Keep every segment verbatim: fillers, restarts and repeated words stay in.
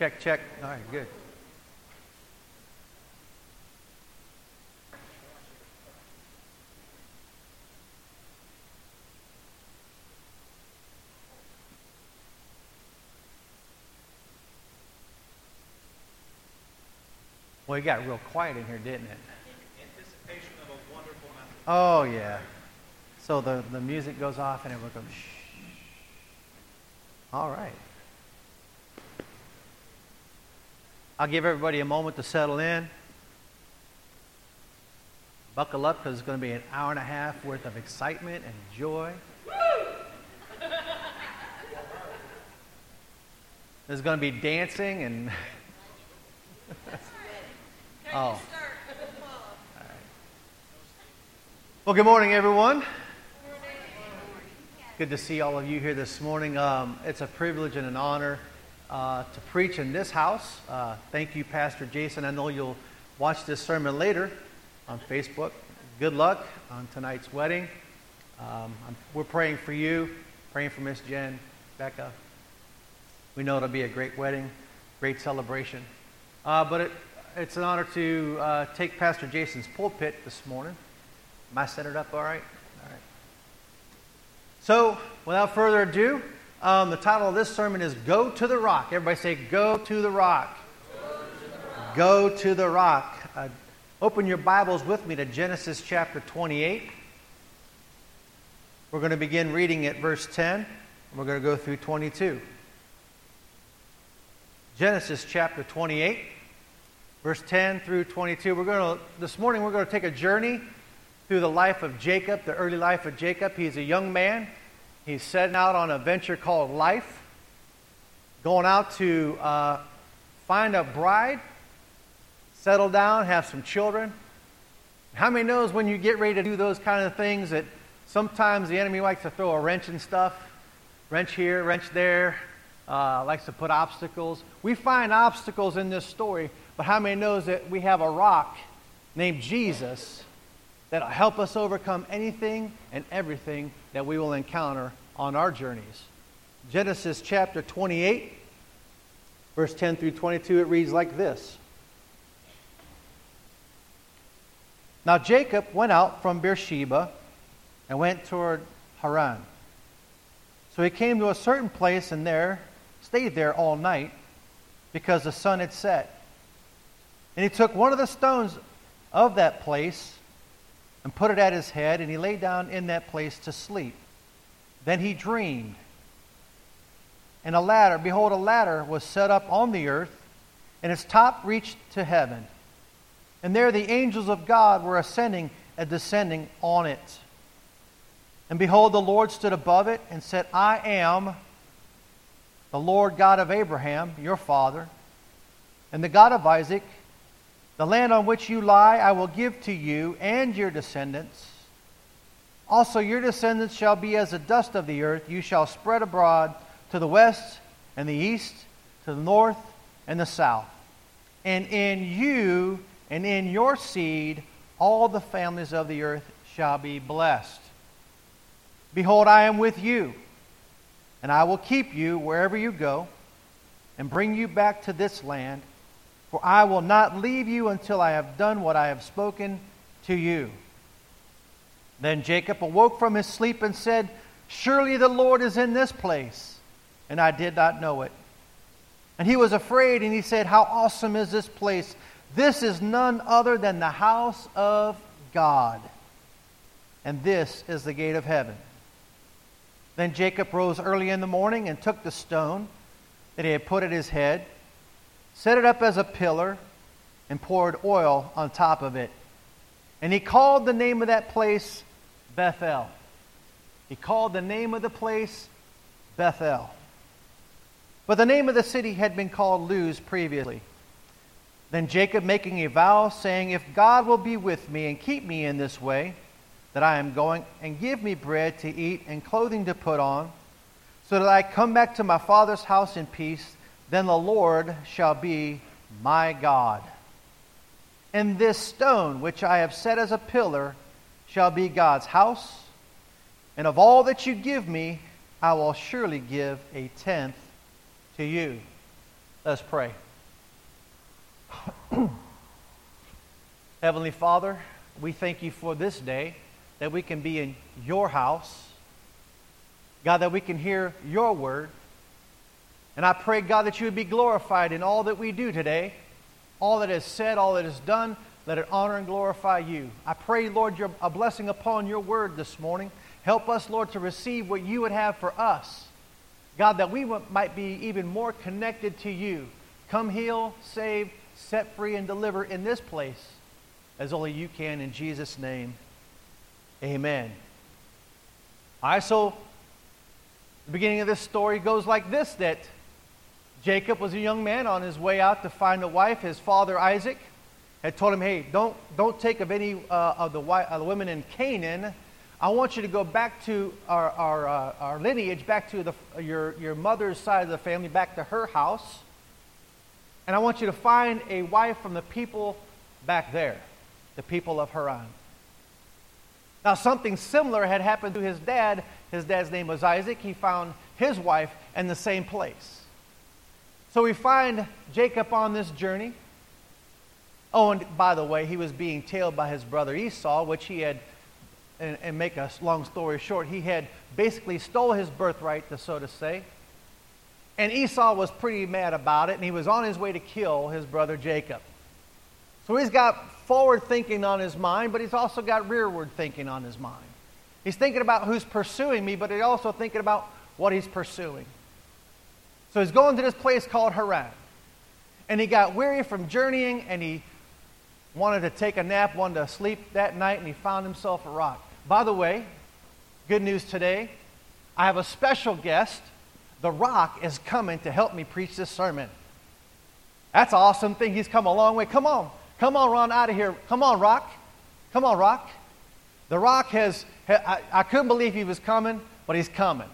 Check, check. All right, good. Well, it got real quiet in here, didn't it? Anticipation of a wonderful message. Oh, yeah. So the, the music goes off and everyone goes, shh. All right. I'll give everybody a moment to settle in. Buckle up because it's going to be an hour and a half worth of excitement and joy. Woo! There's going to be dancing and... oh. All right. Well, good morning, everyone. Good to see all of you here this morning. Um, it's a privilege and an honor Uh, to preach in this house. Uh, thank you, Pastor Jason. I know you'll watch this sermon later on Facebook. Good luck on tonight's wedding. Um, I'm, we're praying for you, praying for Miss Jen, Becca. We know it'll be a great wedding, great celebration. Uh, but it, it's an honor to uh, take Pastor Jason's pulpit this morning. Am I set it up all right? All right. So, without further ado, Um, the title of this sermon is Go to the Rock. Everybody say, Go to the Rock. Go to the Rock. Go to the Rock. Uh, open your Bibles with me to Genesis chapter twenty-eight. We're going to begin reading at verse ten, and we're going to go through twenty-two. Genesis chapter twenty-eight, verse ten through twenty-two. We're going to, this morning we're going to take a journey through the life of Jacob, the early life of Jacob. He's a young man. He's setting out on a venture called life, going out to uh, find a bride, settle down, have some children. How many knows when you get ready to do those kind of things that sometimes the enemy likes to throw a wrench and stuff, wrench here, wrench there, uh, likes to put obstacles. We find obstacles in this story, but how many knows that we have a rock named Jesus that'll help us overcome anything and everything that we will encounter on our journeys. Genesis chapter twenty-eight, verse ten through twenty-two, it reads like this. Now Jacob went out from Beersheba and went toward Haran. So he came to a certain place and there stayed there all night because the sun had set. And he took one of the stones of that place and put it at his head, and he lay down in that place to sleep. Then he dreamed. And a ladder, behold, a ladder was set up on the earth, and its top reached to heaven. And there the angels of God were ascending and descending on it. And behold, the Lord stood above it and said, I am the Lord God of Abraham, your father, and the God of Isaac. The land on which you lie I will give to you and your descendants. Also your descendants shall be as the dust of the earth. You shall spread abroad to the west and the east, to the north and the south. And in you and in your seed all the families of the earth shall be blessed. Behold, I am with you, and I will keep you wherever you go and bring you back to this land. For I will not leave you until I have done what I have spoken to you. Then Jacob awoke from his sleep and said, Surely the Lord is in this place, and I did not know it. And he was afraid, and he said, How awesome is this place! This is none other than the house of God, and this is the gate of heaven. Then Jacob rose early in the morning and took the stone that he had put at his head, set it up as a pillar, and poured oil on top of it. And he called the name of that place Bethel. He called the name of the place Bethel. But the name of the city had been called Luz previously. Then Jacob, making a vow, saying, If God will be with me and keep me in this way that I am going, and give me bread to eat and clothing to put on, so that I come back to my father's house in peace, then the Lord shall be my God. And this stone which I have set as a pillar shall be God's house. And of all that you give me, I will surely give a tenth to you. Let's pray. Heavenly Father, we thank you for this day, that we can be in your house. God, that we can hear your word. And I pray, God, that you would be glorified in all that we do today. All that is said, all that is done, let it honor and glorify you. I pray, Lord, your, a blessing upon your word this morning. Help us, Lord, to receive what you would have for us. God, that we w- might be even more connected to you. Come heal, save, set free, and deliver in this place as only you can, in Jesus' name. Amen. All right, so the beginning of this story goes like this, that Jacob was a young man on his way out to find a wife. His father, Isaac, had told him, hey, don't, don't take of any uh, of the wi- of the women in Canaan. I want you to go back to our our, uh, our lineage, back to the, your, your mother's side of the family, back to her house. And I want you to find a wife from the people back there, the people of Haran. Now, something similar had happened to his dad. His dad's name was Isaac. He found his wife in the same place. So we find Jacob on this journey. Oh, and by the way, he was being tailed by his brother Esau, which he had, and, and make a long story short, he had basically stole his birthright, so to say. And Esau was pretty mad about it, and he was on his way to kill his brother Jacob. So he's got forward thinking on his mind, but he's also got rearward thinking on his mind. He's thinking about who's pursuing me, but he's also thinking about what he's pursuing. So he's going to this place called Haran. And he got weary from journeying, and he wanted to take a nap, wanted to sleep that night, and he found himself a rock. By the way, good news today, I have a special guest. The Rock is coming to help me preach this sermon. That's an awesome thing. He's come a long way. Come on. Come on, Ron, out of here. Come on, Rock. Come on, Rock. The Rock has, I, I couldn't believe he was coming, but he's coming.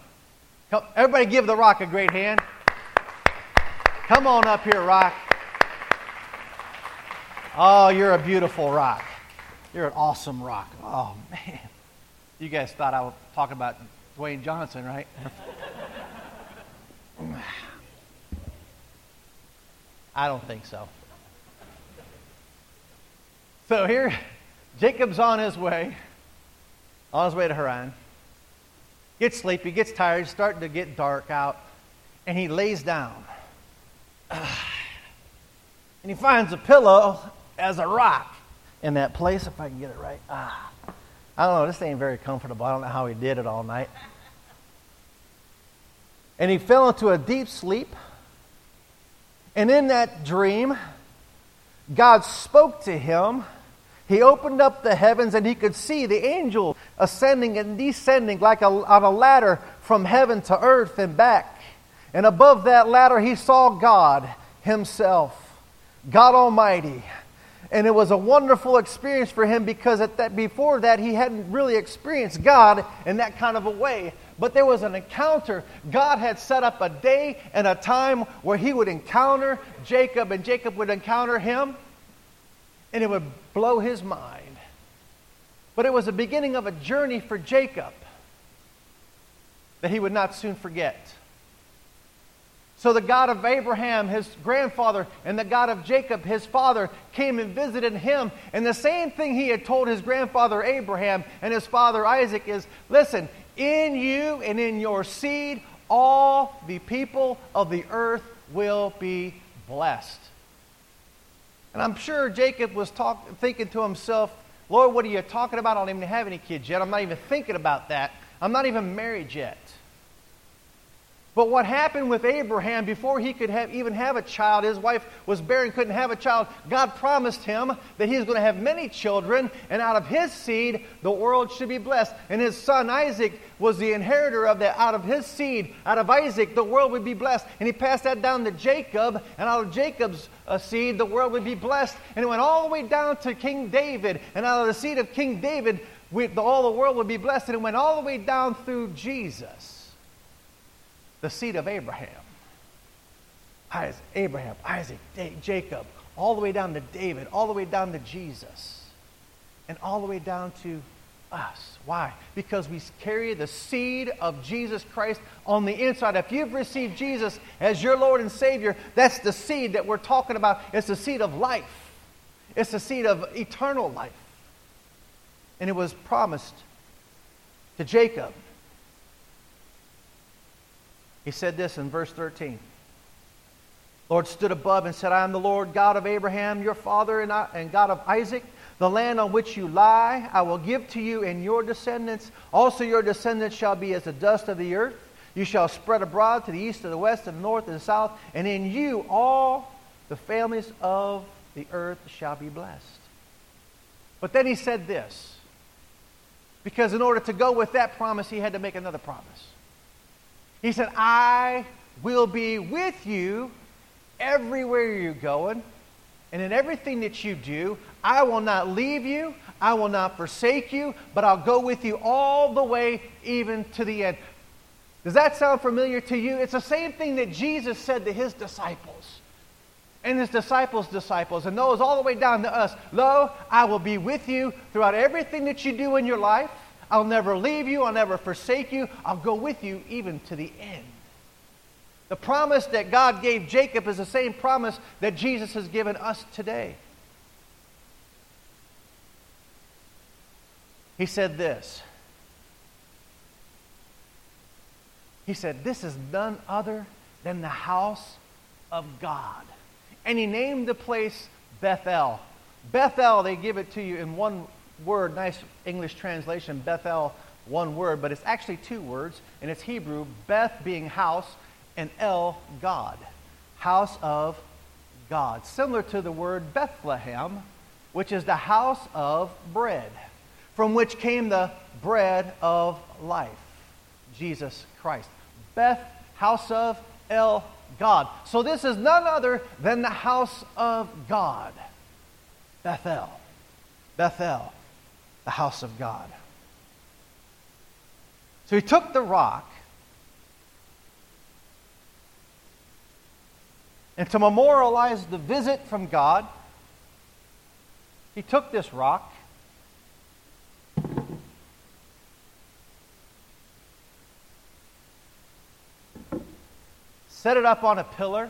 Come, everybody give the Rock a great hand. Come on up here, Rock. Oh, you're a beautiful rock. You're an awesome rock. Oh, man. You guys thought I was talking about Dwayne Johnson, right? I don't think so. So here, Jacob's on his way, on his way to Haran. Gets sleepy, gets tired, it's starting to get dark out, and he lays down. And he finds a pillow as a rock in that place, if I can get it right. Ah, I don't know, this ain't very comfortable. I don't know how he did it all night. And he fell into a deep sleep. And in that dream, God spoke to him. He opened up the heavens, and he could see the angel ascending and descending like a, on a ladder from heaven to earth and back. And above that ladder, he saw God himself, God Almighty. And it was a wonderful experience for him, because at that, before that, he hadn't really experienced God in that kind of a way. But there was an encounter. God had set up a day and a time where he would encounter Jacob, and Jacob would encounter him, and it would blow his mind. But it was the beginning of a journey for Jacob that he would not soon forget. So the God of Abraham, his grandfather, and the God of Jacob, his father, came and visited him. And the same thing he had told his grandfather Abraham and his father Isaac is, listen, in you and in your seed, all the people of the earth will be blessed. And I'm sure Jacob was talk, thinking to himself, Lord, what are you talking about? I don't even have any kids yet. I'm not even thinking about that. I'm not even married yet. But what happened with Abraham, before he could have, even have a child, his wife was barren, couldn't have a child, God promised him that he's going to have many children, and out of his seed, the world should be blessed. And his son Isaac was the inheritor of that. Out of his seed, out of Isaac, the world would be blessed. And he passed that down to Jacob, and out of Jacob's uh, seed, the world would be blessed. And it went all the way down to King David, and out of the seed of King David, we, the, all the world would be blessed. And it went all the way down through Jesus. The seed of Abraham, Isaac, Abraham, Isaac, da- Jacob, all the way down to David, all the way down to Jesus, and all the way down to us. Why? Because we carry the seed of Jesus Christ on the inside. If you've received Jesus as your Lord and Savior, that's the seed that we're talking about. It's the seed of life. It's the seed of eternal life. And it was promised to Jacob. He said this in verse thirteen. The Lord stood above and said, I am the Lord God of Abraham, your father, and, I, and God of Isaac. The land on which you lie, I will give to you and your descendants. Also your descendants shall be as the dust of the earth. You shall spread abroad to the east and the west and north and south. And in you all the families of the earth shall be blessed. But then he said this. Because in order to go with that promise, he had to make another promise. He said, I will be with you everywhere you're going. And in everything that you do, I will not leave you, I will not forsake you, but I'll go with you all the way, even to the end. Does that sound familiar to you? It's the same thing that Jesus said to his disciples, and his disciples' disciples, and those all the way down to us. Lo, I will be with you throughout everything that you do in your life. I'll never leave you, I'll never forsake you, I'll go with you even to the end. The promise that God gave Jacob is the same promise that Jesus has given us today. He said this. He said, this is none other than the house of God. And he named the place Bethel. Bethel, they give it to you in one word, nice English translation, Bethel, one word, but it's actually two words, and it's Hebrew, Beth being house, and El, God, house of God. Similar to the word Bethlehem, which is the house of bread, from which came the bread of life, Jesus Christ. Beth, house of El, God. So this is none other than the house of God. Bethel, Bethel, the house of God. So he took the rock, and to memorialize the visit from God, he took this rock set it up on a pillar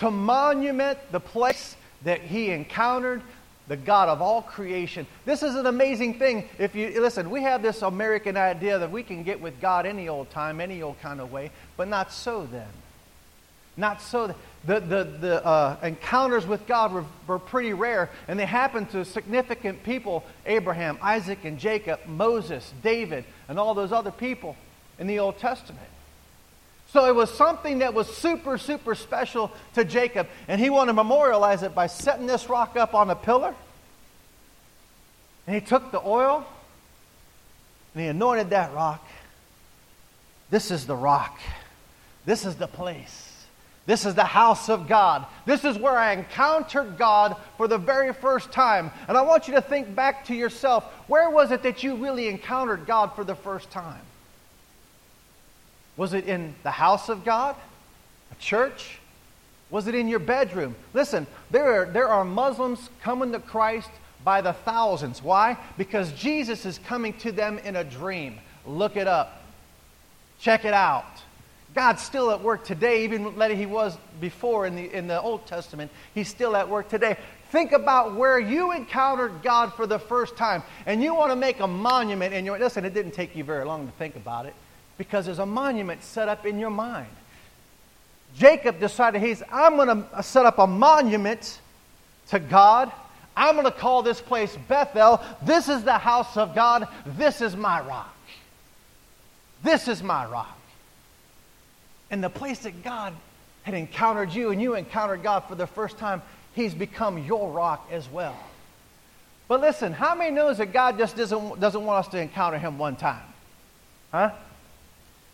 to monument the place that he encountered the God of all creation. This is an amazing thing. If you listen, we have this American idea that we can get with God any old time, any old kind of way, but not so then. Not so. The, the, the uh, encounters with God were, were pretty rare, and they happened to significant people, Abraham, Isaac, and Jacob, Moses, David, and all those other people in the Old Testament. So it was something that was super, super special to Jacob, and he wanted to memorialize it by setting this rock up on a pillar. And he took the oil, and he anointed that rock. This is the rock. This is the place. This is the house of God. This is where I encountered God for the very first time. And I want you to think back to yourself. Where was it that you really encountered God for the first time? Was it in the house of God? A church? Was it in your bedroom? Listen, there are, there are Muslims coming to Christ by the thousands. Why? Because Jesus is coming to them in a dream. Look it up. Check it out. God's still at work today, even like he was before in the in the Old Testament. He's still at work today. Think about where you encountered God for the first time, and you want to make a monument in your... Listen, it didn't take you very long to think about it, because there's a monument set up in your mind. Jacob decided, he's, I'm going to set up a monument to God. I'm going to call this place Bethel. This is the house of God. This is my rock. This is my rock. And the place that God had encountered you and you encountered God for the first time, he's become your rock as well. But listen, how many knows that God just doesn't, doesn't want us to encounter him one time? Huh?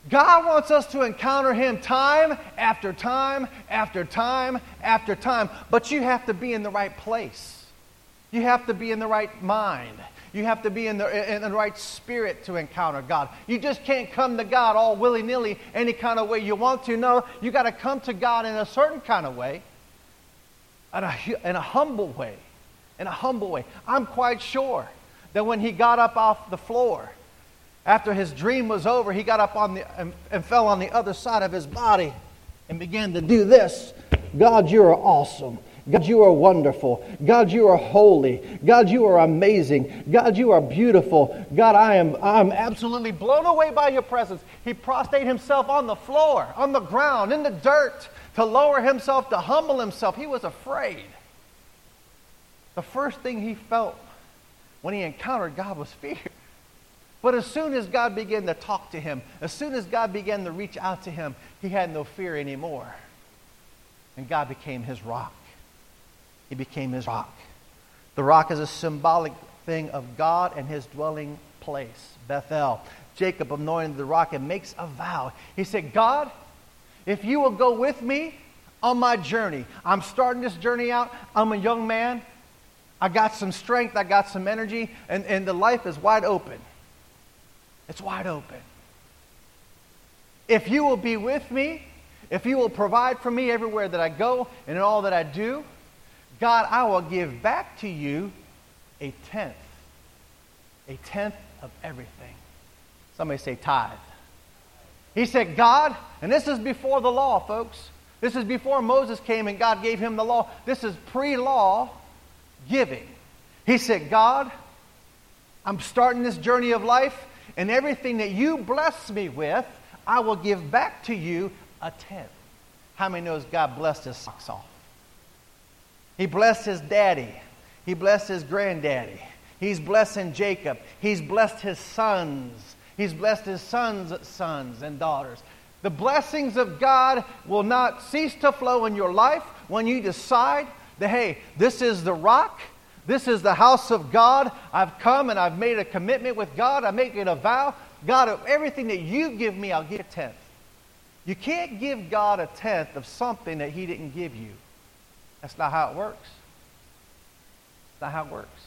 God wants us to encounter him time after time after time after time. But you have to be in the right place. You have to be in the right mind. You have to be in the, in the right spirit to encounter God. You just can't come to God all willy-nilly any kind of way you want to. No, you got to come to God in a certain kind of way, in a, in a humble way, in a humble way. I'm quite sure that when he got up off the floor, after his dream was over, he got up on the and, and fell on the other side of his body and began to do this. God, you are awesome. God, you are wonderful. God, you are holy. God, you are amazing. God, you are beautiful. God, I am I'm absolutely blown away by your presence. He prostrated himself on the floor, on the ground, in the dirt, to lower himself, to humble himself. He was afraid. The first thing he felt when he encountered God was fear. But as soon as God began to talk to him, as soon as God began to reach out to him, he had no fear anymore. And God became his rock. He became his rock. The rock is a symbolic thing of God and his dwelling place, Bethel. Jacob anointed the rock and makes a vow. He said, God, if you will go with me on my journey, I'm starting this journey out. I'm a young man. I got some strength. I got some energy. And, and the life is wide open. It's wide open. If you will be with me, if you will provide for me everywhere that I go and in all that I do, God, I will give back to you a tenth. A tenth of everything. Somebody say tithe. He said, God, and this is before the law, folks. This is before Moses came and God gave him the law. This is pre-law giving. He said, God, I'm starting this journey of life, and everything that you bless me with, I will give back to you a tenth. How many knows God blessed his socks off? He blessed his daddy. He blessed his granddaddy. He's blessing Jacob. He's blessed his sons. He's blessed his sons' sons and daughters. The blessings of God will not cease to flow in your life when you decide that, hey, this is the rock. This is the house of God. I've come and I've made a commitment with God. I'm making a vow. God, of everything that you give me, I'll give a tenth. You can't give God a tenth of something that he didn't give you. That's not how it works. That's not how it works.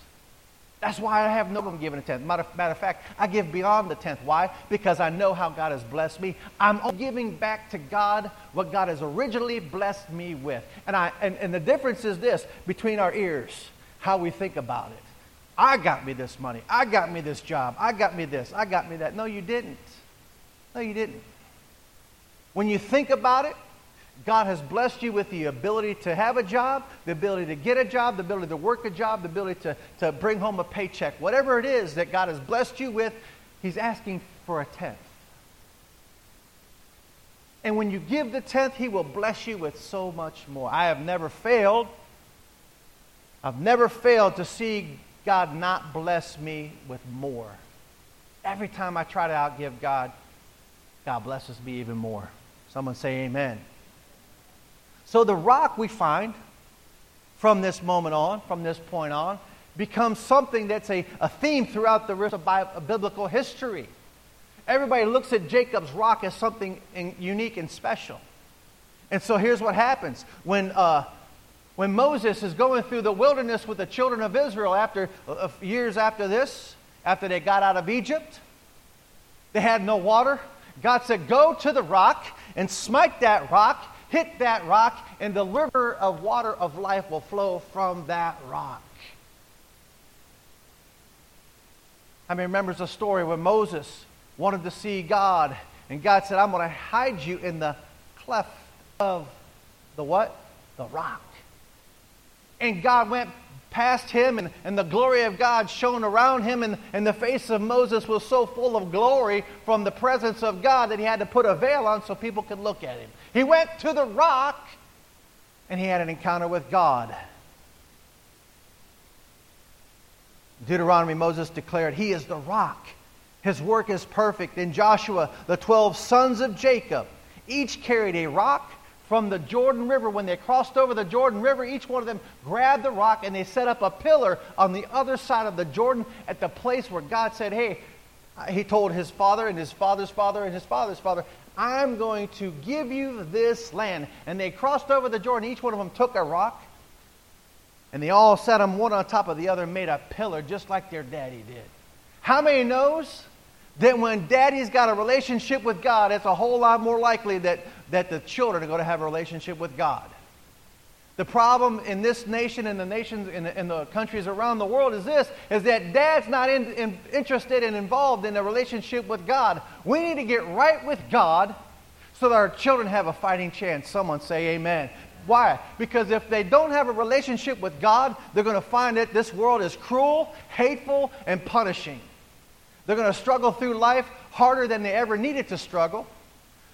That's why I have no problem giving a tenth. Matter, matter of fact, I give beyond the tenth. Why? Because I know how God has blessed me. I'm giving back to God what God has originally blessed me with. And I and, and the difference is this, between our ears, how we think about it. I got me this money. I got me this job. I got me this. I got me that. No, you didn't. No, you didn't. When you think about it, God has blessed you with the ability to have a job, the ability to get a job, the ability to work a job, the ability to, to bring home a paycheck. Whatever it is that God has blessed you with, he's asking for a tenth. And when you give the tenth, he will bless you with so much more. I have never failed. I've never failed to see God not bless me with more. Every time I try to outgive God, God blesses me even more. Someone say amen. So the rock, we find, from this moment on, from this point on, becomes something that's a, a theme throughout the rest of Bible, biblical history. Everybody looks at Jacob's rock as something in, unique and special. And so here's what happens. When uh, when Moses is going through the wilderness with the children of Israel after uh, years after this, after they got out of Egypt, they had no water. God said, go to the rock and smite that rock. Hit that rock, and the river of water of life will flow from that rock. I mean, remembers the story when Moses wanted to see God, and God said, I'm going to hide you in the cleft of the what? The rock. And God went past him, and, and the glory of God shone around him, and, and the face of Moses was so full of glory from the presence of God that he had to put a veil on so people could look at him. He went to the rock, and he had an encounter with God. In Deuteronomy, Moses declared, he is the rock. His work is perfect. In Joshua, the twelve sons of Jacob each carried a rock from the Jordan River. When they crossed over the Jordan River, each one of them grabbed the rock, and they set up a pillar on the other side of the Jordan at the place where God said, hey, he told his father and his father's father and his father's father, I'm going to give you this land. And they crossed over the Jordan. Each one of them took a rock. And they all set them one on top of the other and made a pillar just like their daddy did. How many knows that when daddy's got a relationship with God, it's a whole lot more likely that, that the children are going to have a relationship with God? The problem in this nation and the nations in the, in the countries around the world is this, is that dad's not in, in, interested and involved in a relationship with God. We need to get right with God so that our children have a fighting chance. Someone say amen. Why? Because if they don't have a relationship with God, they're going to find that this world is cruel, hateful, and punishing. They're going to struggle through life harder than they ever needed to struggle.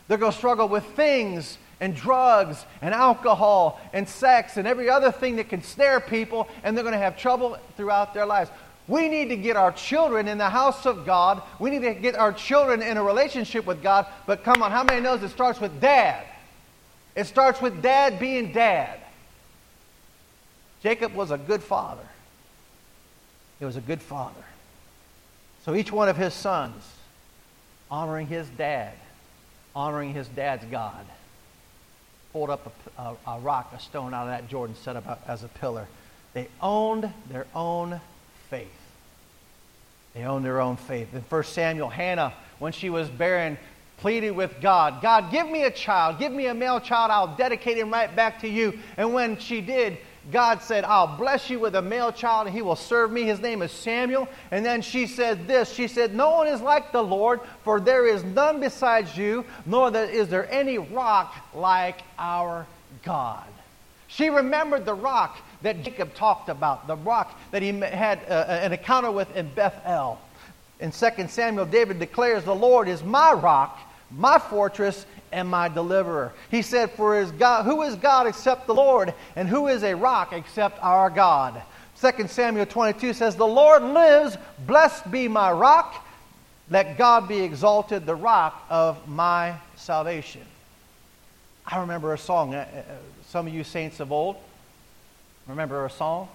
They're going to struggle with things and drugs and alcohol and sex and every other thing that can snare people, and they're going to have trouble throughout their lives. We need to get our children in the house of God. We need to get our children in a relationship with God. But come on, how many knows it starts with dad? It starts with dad being dad. Jacob was a good father. He was a good father. So each one of his sons, honoring his dad, honoring his dad's God, pulled up a, a, a rock, a stone out of that Jordan, set up as a pillar. They owned their own faith. They owned their own faith. In First Samuel, Hannah, when she was barren, pleaded with God, God, give me a child. Give me a male child. I'll dedicate him right back to you. And when she did, God said, I'll bless you with a male child, and he will serve me. His name is Samuel. And then she said this. She said, no one is like the Lord, for there is none besides you, nor is there any rock like our God. She remembered the rock that Jacob talked about, the rock that he had uh, an encounter with in Bethel. In Second Samuel, David declares, the Lord is my rock, my fortress, and my deliverer. He said, for is God, who is God except the Lord, and who is a rock except our God? Second Samuel twenty-two says, the Lord lives, blessed be my rock, let God be exalted, the rock of my salvation. I remember a song, some of you saints of old, remember a song?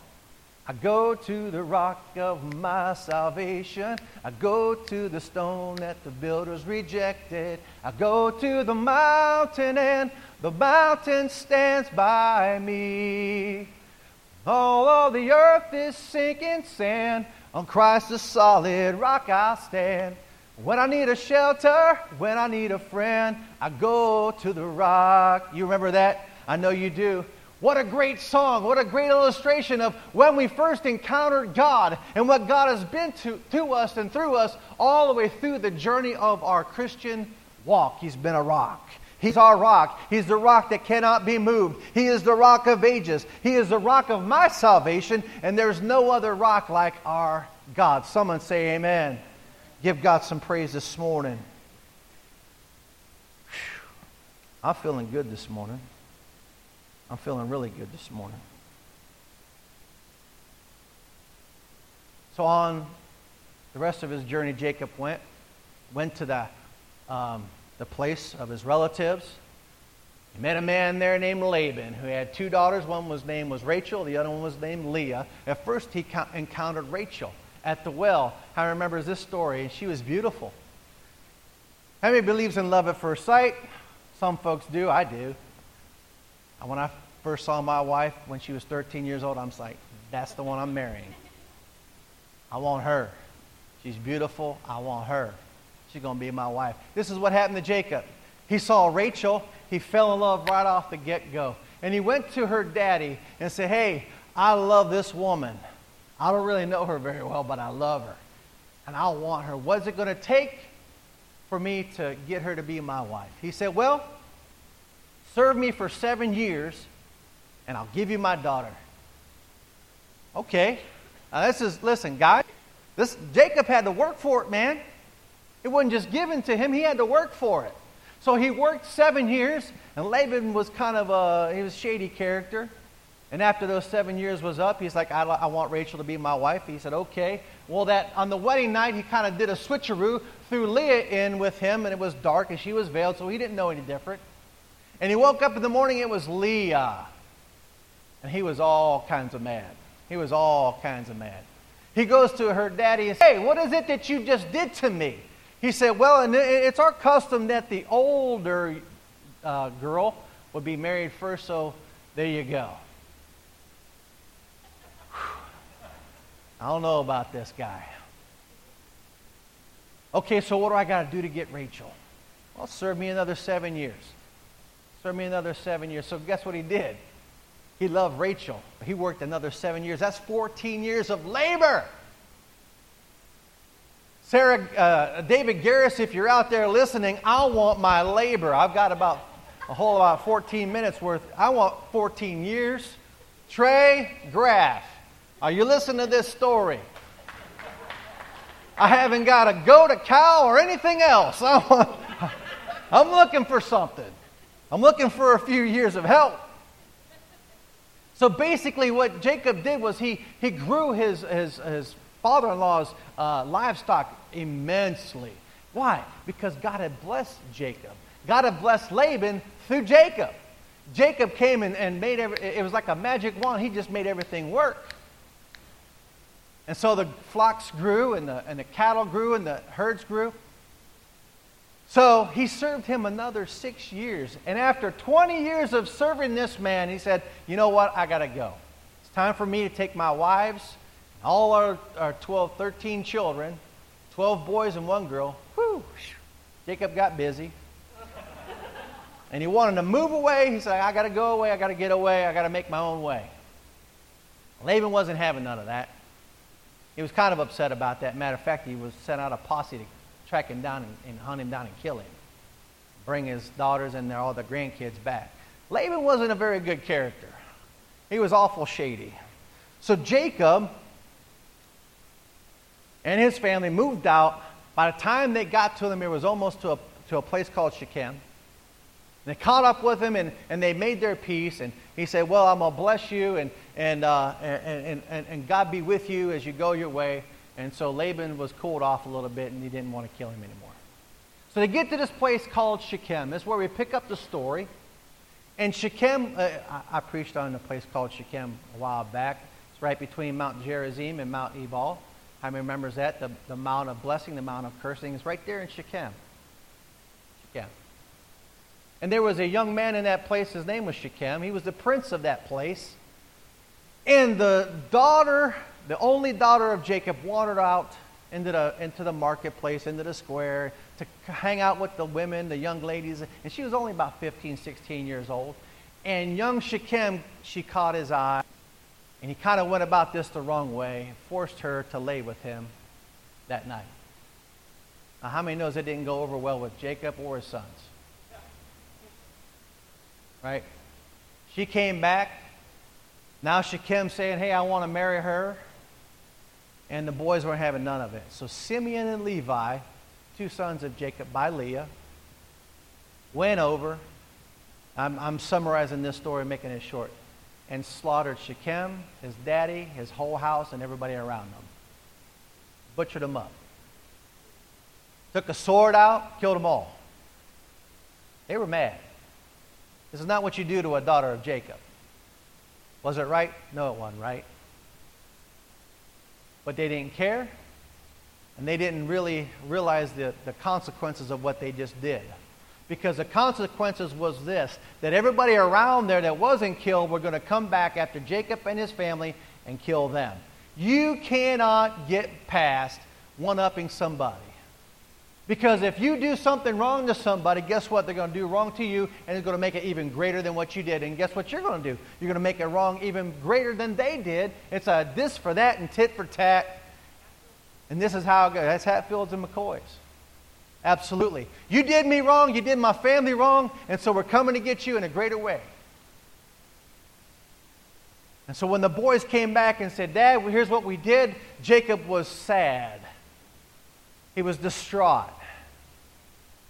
I go to the rock of my salvation. I go to the stone that the builders rejected. I go to the mountain, and the mountain stands by me. All of the earth is sinking sand. On Christ the solid rock I stand. When I need a shelter, when I need a friend, I go to the rock. You remember that? I know you do. What a great song, what a great illustration of when we first encountered God and what God has been to, to us and through us all the way through the journey of our Christian walk. He's been a rock. He's our rock. He's the rock that cannot be moved. He is the rock of ages. He is the rock of my salvation, and there's no other rock like our God. Someone say amen. Give God some praise this morning. Whew. I'm feeling good this morning. I'm feeling really good this morning. So on the rest of his journey, Jacob went went to the um, the place of his relatives. He met a man there named Laban who had two daughters. One was named was Rachel. The other one was named Leah. At first, he encountered Rachel at the well. I remember this story, and she was beautiful. How many believes in love at first sight? Some folks do. I do. When I first saw my wife when she was thirteen years old, I was like, that's the one I'm marrying. I want her. She's beautiful. I want her. She's going to be my wife. This is what happened to Jacob. He saw Rachel. He fell in love right off the get-go. And he went to her daddy and said, hey, I love this woman. I don't really know her very well, but I love her. And I want her. What's it going to take for me to get her to be my wife? He said, well, serve me for seven years, and I'll give you my daughter. Okay. Now this is, listen, guys, this, Jacob had to work for it, man. It wasn't just given to him. He had to work for it. So he worked seven years, and Laban was kind of a, he was a shady character. And after those seven years was up, he's like, I, I want Rachel to be my wife. He said, okay. Well, that on the wedding night, he kind of did a switcheroo, threw Leah in with him, and it was dark, and she was veiled, so he didn't know any different. And he woke up in the morning, it was Leah. And he was all kinds of mad. He was all kinds of mad. He goes to her daddy and says, hey, what is it that you just did to me? He said, well, and it's our custom that the older uh, girl would be married first, so there you go. Whew. I don't know about this guy. Okay, so what do I got to do to get Rachel? Well, serve me another seven years. Serve me another seven years. So guess what he did? He loved Rachel. He worked another seven years. That's fourteen years of labor. Sarah, uh, David Garris, if you're out there listening, I want my labor. I've got about a whole about fourteen minutes worth. I want fourteen years. Trey Graff, are you listening to this story? I haven't got a goat, a cow, or anything else. I want, I'm looking for something. I'm looking for a few years of help. So basically what Jacob did was he, he grew his, his, his father-in-law's uh, livestock immensely. Why? Because God had blessed Jacob. God had blessed Laban through Jacob. Jacob came and, and made every, it was like a magic wand. He just made everything work. And so the flocks grew, and the, and the cattle grew, and the herds grew. So he served him another six years. And after twenty years of serving this man, he said, you know what, I got to go. It's time for me to take my wives, all our, our twelve, thirteen children, twelve boys and one girl. Whew, Jacob got busy. And he wanted to move away. He said, I got to go away, I got to get away, I got to make my own way. Laban wasn't having none of that. He was kind of upset about that. Matter of fact, he was sent out a posse to track him down and, and hunt him down and kill him. Bring his daughters and their, all the grandkids back. Laban wasn't a very good character. He was awful shady. So Jacob and his family moved out. By the time they got to them, it was almost to a, to a place called Shechem. And they caught up with him, and, and they made their peace. And he said, well, I'm going to bless you, and, and, uh, and, and, and God be with you as you go your way. And so Laban was cooled off a little bit, and he didn't want to kill him anymore. So they get to this place called Shechem. That's where we pick up the story. And Shechem, uh, I, I preached on a place called Shechem a while back. It's right between Mount Gerizim and Mount Ebal. How many remembers that? The, the Mount of Blessing, the Mount of Cursing. It's right there in Shechem. Shechem. And there was a young man in that place. His name was Shechem. He was the prince of that place. And the daughter... The only daughter of Jacob wandered out into the into the marketplace, into the square, to hang out with the women, the young ladies. And she was only about fifteen, sixteen years old. And young Shechem, she caught his eye. And he kind of went about this the wrong way and forced her to lay with him that night. Now, how many knows it didn't go over well with Jacob or his sons? Right? She came back. Now Shechem saying, hey, I want to marry her. And the boys weren't having none of it. So Simeon and Levi, two sons of Jacob by Leah, went over. I'm, I'm summarizing this story, making it short. And slaughtered Shechem, his daddy, his whole house, and everybody around them. Butchered them up. Took a sword out, killed them all. They were mad. This is not what you do to a daughter of Jacob. Was it right? No, it wasn't right. But they didn't care, and they didn't really realize the, the consequences of what they just did. Because the consequences was this, that everybody around there that wasn't killed were going to come back after Jacob and his family and kill them. You cannot get past one-upping somebody. Because if you do something wrong to somebody, guess what? They're going to do wrong to you, and it's going to make it even greater than what you did. And guess what you're going to do? You're going to make it wrong even greater than they did. It's a this for that and tit for tat. And this is how it goes. That's Hatfields and McCoys. Absolutely. You did me wrong. You did my family wrong. And so we're coming to get you in a greater way. And so when the boys came back and said, Dad, well, here's what we did, Jacob was sad. He was distraught.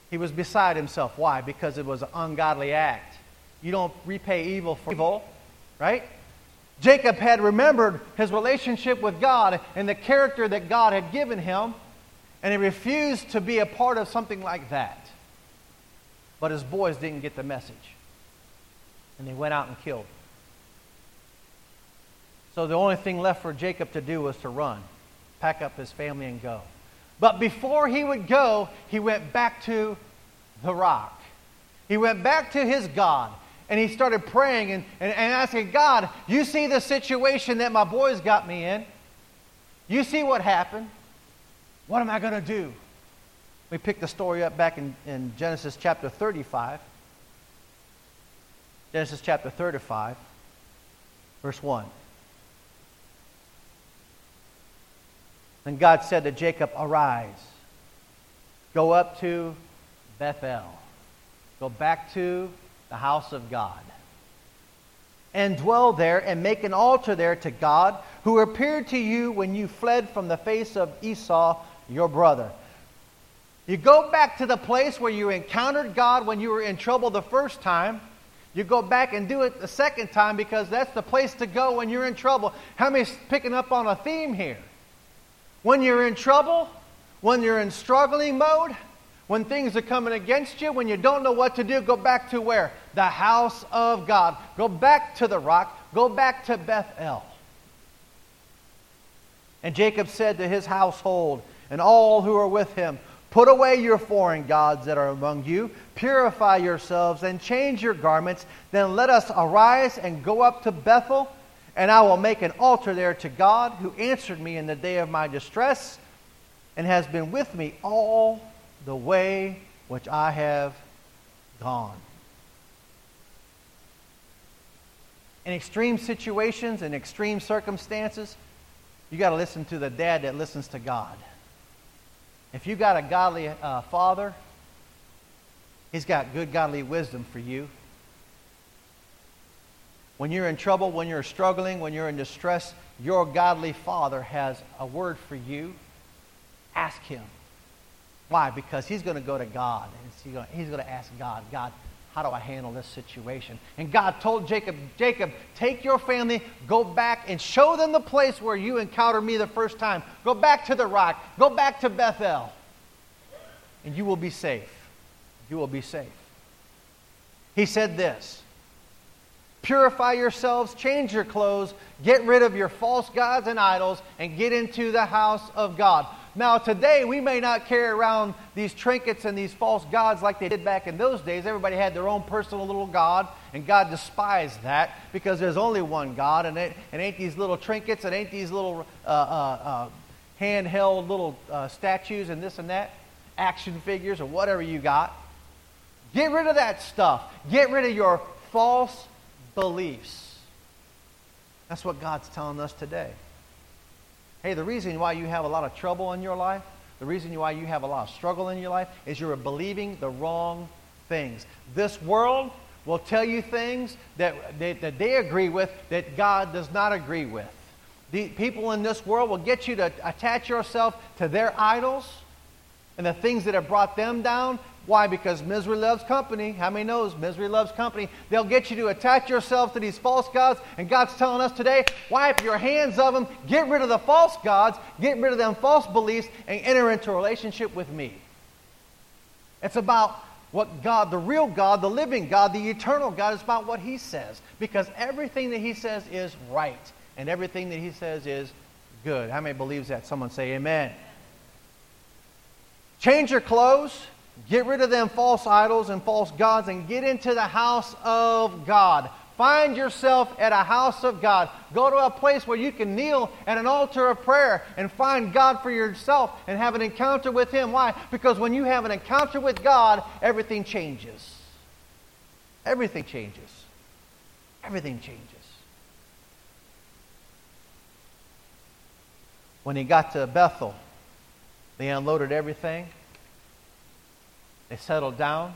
He was beside himself. Why? Because it was an ungodly act. You don't repay evil for evil, right? Jacob had remembered his relationship with God and the character that God had given him, and he refused to be a part of something like that. But his boys didn't get the message, and they went out and killed. So the only thing left for Jacob to do was to run, pack up his family, and go. But before he would go, he went back to the rock. He went back to his God, and he started praying and, and, and asking, God, you see the situation that my boys got me in. You see what happened. What am I going to do? We pick the story up back in, in Genesis chapter thirty-five. Genesis chapter thirty-five. verse one. Then God said to Jacob, arise, go up to Bethel, go back to the house of God, and dwell there, and make an altar there to God, who appeared to you when you fled from the face of Esau, your brother. You go back to the place where you encountered God when you were in trouble the first time. You go back and do it the second time because that's the place to go when you're in trouble. How many is picking up on a theme here? When you're in trouble, when you're in struggling mode, when things are coming against you, when you don't know what to do, go back to where? The house of God. Go back to the rock. Go back to Bethel. And Jacob said to his household and all who are with him, put away your foreign gods that are among you, purify yourselves and change your garments, then let us arise and go up to Bethel, and I will make an altar there to God who answered me in the day of my distress and has been with me all the way which I have gone. In extreme situations, in extreme circumstances, you got to listen to the dad that listens to God. If you got a godly uh, father, he's got good godly wisdom for you. When you're in trouble, when you're struggling, when you're in distress, your godly father has a word for you. Ask him. Why? Because he's going to go to God. And he's going to ask God, God, how do I handle this situation? And God told Jacob, Jacob, take your family, go back and show them the place where you encountered me the first time. Go back to the rock. Go back to Bethel. And you will be safe. You will be safe. He said this, purify yourselves, change your clothes, get rid of your false gods and idols, and get into the house of God. Now, today, we may not carry around these trinkets and these false gods like they did back in those days. Everybody had their own personal little god, and God despised that because there's only one God, and it, it ain't these little trinkets, it ain't these little uh, uh, uh, handheld little uh, statues and this and that, action figures or whatever you got. Get rid of that stuff. Get rid of your false beliefs. That's what God's telling us today. Hey, the reason why you have a lot of trouble in your life, the reason why you have a lot of struggle in your life is you're believing the wrong things. This world will tell you things that they, that they agree with that God does not agree with. The people in this world will get you to attach yourself to their idols and the things that have brought them down. Why? Because misery loves company. How many knows misery loves company? They'll get you to attach yourself to these false gods. And God's telling us today, wipe your hands of them. Get rid of the false gods. Get rid of them false beliefs and enter into a relationship with me. It's about what God, the real God, the living God, the eternal God, is about what he says. Because everything that he says is right. And everything that he says is good. How many believes that? Someone say amen. Change your clothes. Get rid of them false idols and false gods and get into the house of God. Find yourself at a house of God. Go to a place where you can kneel at an altar of prayer and find God for yourself and have an encounter with him. Why? Because when you have an encounter with God, everything changes. Everything changes. Everything changes. When he got to Bethel, they unloaded everything. They settled down.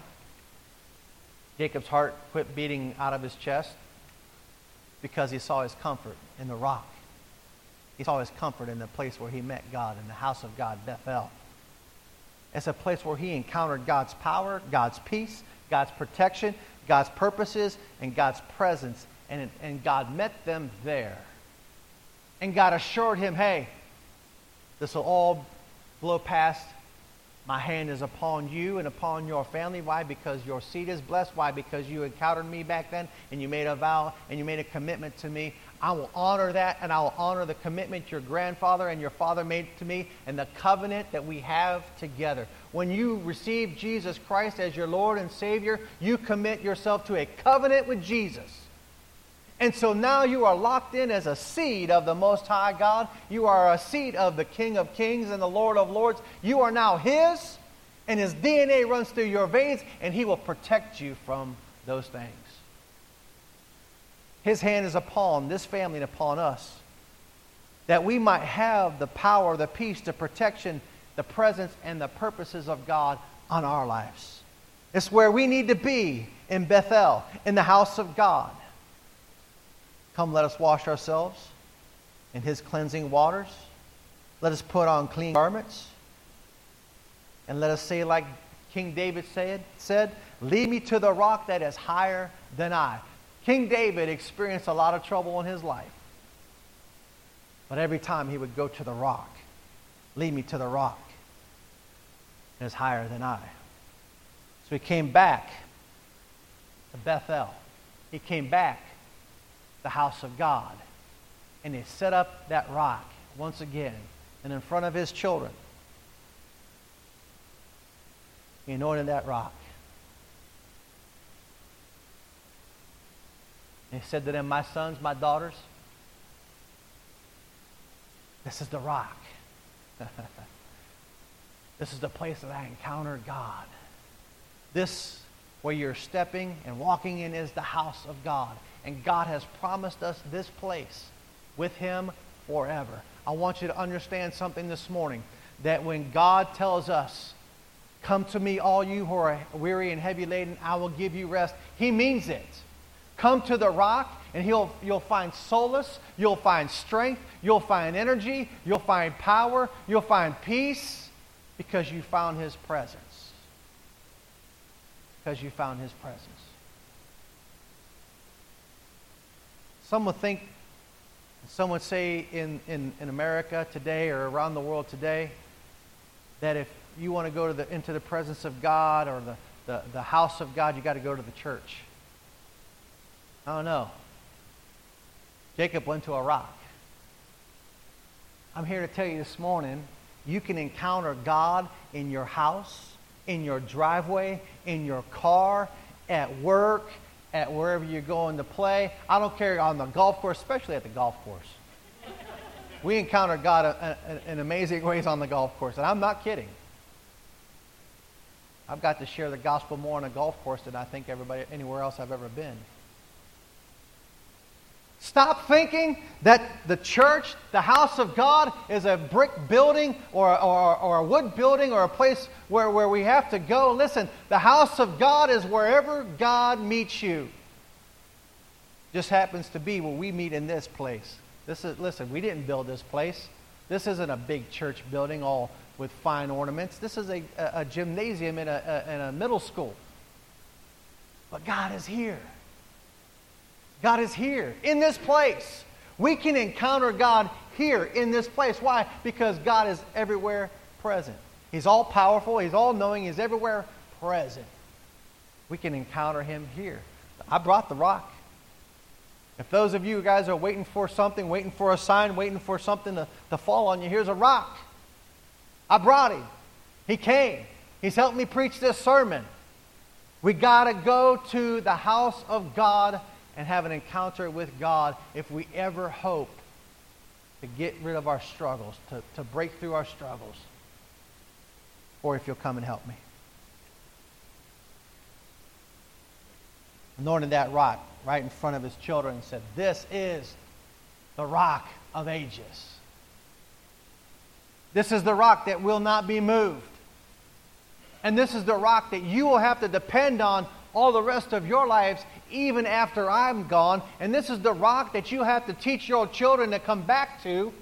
Jacob's heart quit beating out of his chest because he saw his comfort in the rock. He saw his comfort in the place where he met God, in the house of God, Bethel. It's a place where he encountered God's power, God's peace, God's protection, God's purposes, and God's presence. And, and God met them there. And God assured him, hey, this will all blow past. My hand is upon you and upon your family. Why? Because your seed is blessed. Why? Because you encountered me back then and you made a vow and you made a commitment to me. I will honor that and I will honor the commitment your grandfather and your father made to me and the covenant that we have together. When you receive Jesus Christ as your Lord and Savior, you commit yourself to a covenant with Jesus. And so now you are locked in as a seed of the Most High God. You are a seed of the King of Kings and the Lord of Lords. You are now his, and his D N A runs through your veins, and he will protect you from those things. His hand is upon this family and upon us, that we might have the power, the peace, the protection, the presence, and the purposes of God on our lives. It's where we need to be in Bethel, in the house of God. Come, let us wash ourselves in His cleansing waters. Let us put on clean garments. And let us say like King David said, said, lead me to the rock that is higher than I. King David experienced a lot of trouble in his life. But every time he would go to the rock. Lead me to the rock that is higher than I. So he came back to Bethel. He came back to the house of God. And he set up that rock once again. And in front of his children, he anointed that rock. And he said to them, my sons, my daughters, this is the rock. This is the place that I encountered God. This, where you're stepping and walking in, is the house of God. And God has promised us this place with Him forever. I want you to understand something this morning, that when God tells us, come to me, all you who are weary and heavy laden, I will give you rest, He means it. Come to the rock and he'll, you'll find solace, you'll find strength, you'll find energy, you'll find power, you'll find peace, because you found His presence. Because you found His presence. Some would think, some would say in, in, in America today or around the world today, that if you want to go to the, into the presence of God or the, the, the house of God, you got to go to the church. I don't know. Jacob went to a rock. I'm here to tell you this morning, you can encounter God in your house, in your driveway, in your car, at work, at wherever you're going to play. I don't care, on the golf course, especially at the golf course. We encounter God a, a, in amazing ways on the golf course, and I'm not kidding. I've got to share the gospel more on a golf course than I think everybody anywhere else I've ever been. Stop thinking that the church, the house of God, is a brick building or, or, or a wood building or a place where, where we have to go. Listen, the house of God is wherever God meets you. Just happens to be where we meet in this place. This is, listen, we didn't build this place. This isn't a big church building all with fine ornaments. This is a, a, a gymnasium in a, a, in a middle school. But God is here. God is here, in this place. We can encounter God here, in this place. Why? Because God is everywhere present. He's all-powerful, He's all-knowing, He's everywhere present. We can encounter Him here. I brought the rock. If those of you guys are waiting for something, waiting for a sign, waiting for something to, to fall on you, here's a rock. I brought Him. He came. He's helped me preach this sermon. We got to go to the house of God and have an encounter with God if we ever hope to get rid of our struggles, to, to break through our struggles, or if you'll come and help me. Anointed that rock right in front of his children and said, this is the rock of ages. This is the rock that will not be moved. And this is the rock that you will have to depend on all the rest of your lives, even after I'm gone. And this is the rock that you have to teach your children to come back to,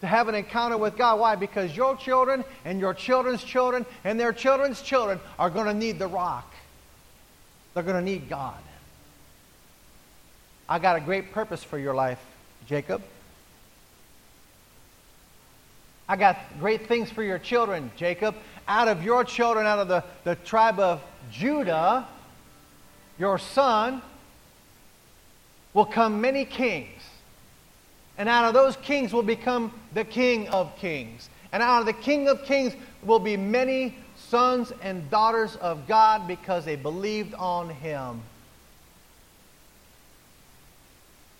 to have an encounter with God. Why? Because your children and your children's children and their children's children are going to need the rock. They're going to need God. I got a great purpose for your life, Jacob. I got great things for your children, Jacob. Out of your children, out of the, the tribe of Judah, your son will come many kings. And out of those kings will become the King of Kings. And out of the King of Kings will be many sons and daughters of God because they believed on Him.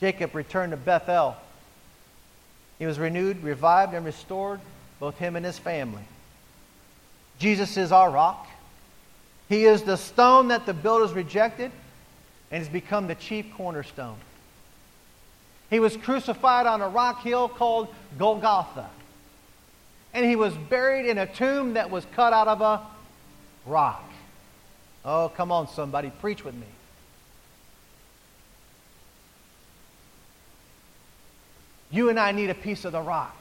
Jacob returned to Bethel. He was renewed, revived, and restored, both him and his family. Jesus is our rock. He is the stone that the builders rejected and has become the chief cornerstone. He was crucified on a rock hill called Golgotha. And he was buried in a tomb that was cut out of a rock. Oh, come on, somebody, preach with me. You and I need a piece of the rock.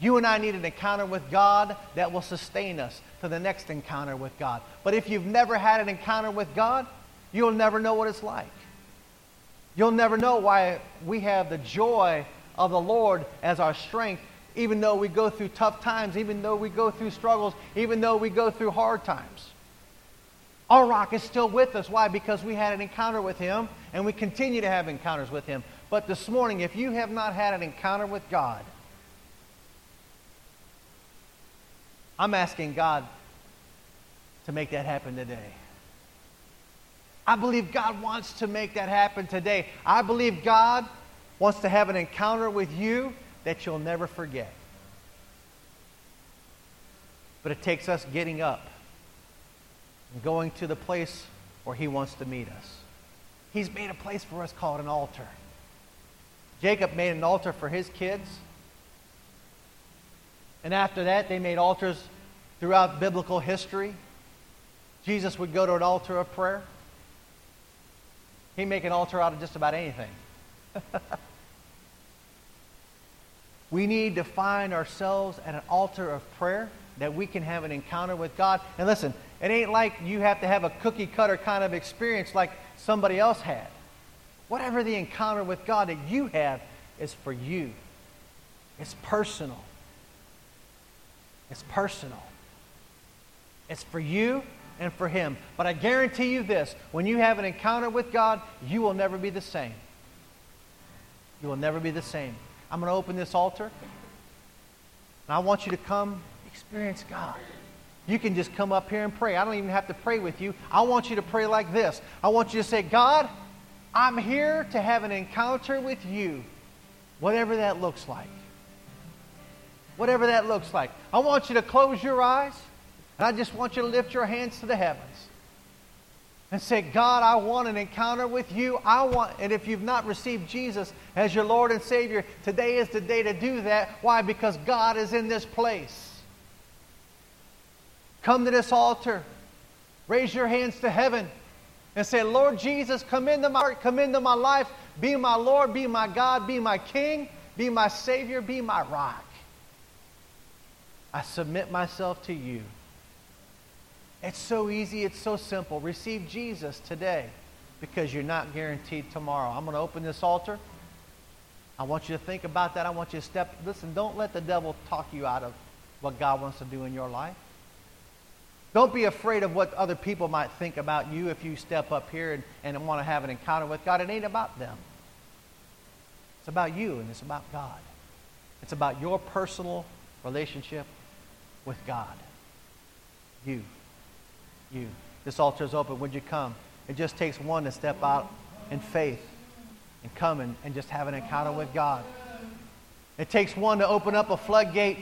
You and I need an encounter with God that will sustain us to the next encounter with God. But if you've never had an encounter with God, you'll never know what it's like. You'll never know why we have the joy of the Lord as our strength, even though we go through tough times, even though we go through struggles, even though we go through hard times. Our rock is still with us. Why? Because we had an encounter with Him, and we continue to have encounters with Him. But this morning, if you have not had an encounter with God, I'm asking God to make that happen today. I believe God wants to make that happen today. I believe God wants to have an encounter with you that you'll never forget. But it takes us getting up and going to the place where He wants to meet us. He's made a place for us called an altar. Jacob made an altar for his kids. And after that, they made altars throughout biblical history. Jesus would go to an altar of prayer. He'd make an altar out of just about anything. We need to find ourselves at an altar of prayer that we can have an encounter with God. And listen, it ain't like you have to have a cookie-cutter kind of experience like somebody else had. Whatever the encounter with God that you have is for you. It's personal. It's personal. It's for you and for Him. But I guarantee you this, when you have an encounter with God, you will never be the same. You will never be the same. I'm going to open this altar, and I want you to come experience God. You can just come up here and pray. I don't even have to pray with you. I want you to pray like this. I want you to say, God, I'm here to have an encounter with you, whatever that looks like. Whatever that looks like. I want you to close your eyes, and I just want you to lift your hands to the heavens and say, God, I want an encounter with you. I want, and if you've not received Jesus as your Lord and Savior, today is the day to do that. Why? Because God is in this place. Come to this altar. Raise your hands to heaven and say, Lord Jesus, come into my heart, come into my life. Be my Lord, be my God, be my King, be my Savior, be my rock. I submit myself to you. It's so easy. It's so simple. Receive Jesus today because you're not guaranteed tomorrow. I'm going to open this altar. I want you to think about that. I want you to step. Listen, don't let the devil talk you out of what God wants to do in your life. Don't be afraid of what other people might think about you if you step up here and, and want to have an encounter with God. It ain't about them. It's about you and it's about God. It's about your personal relationship with God. You. You. This altar is open. Would you come? It just takes one to step out in faith and come and, and just have an encounter with God. It takes one to open up a floodgate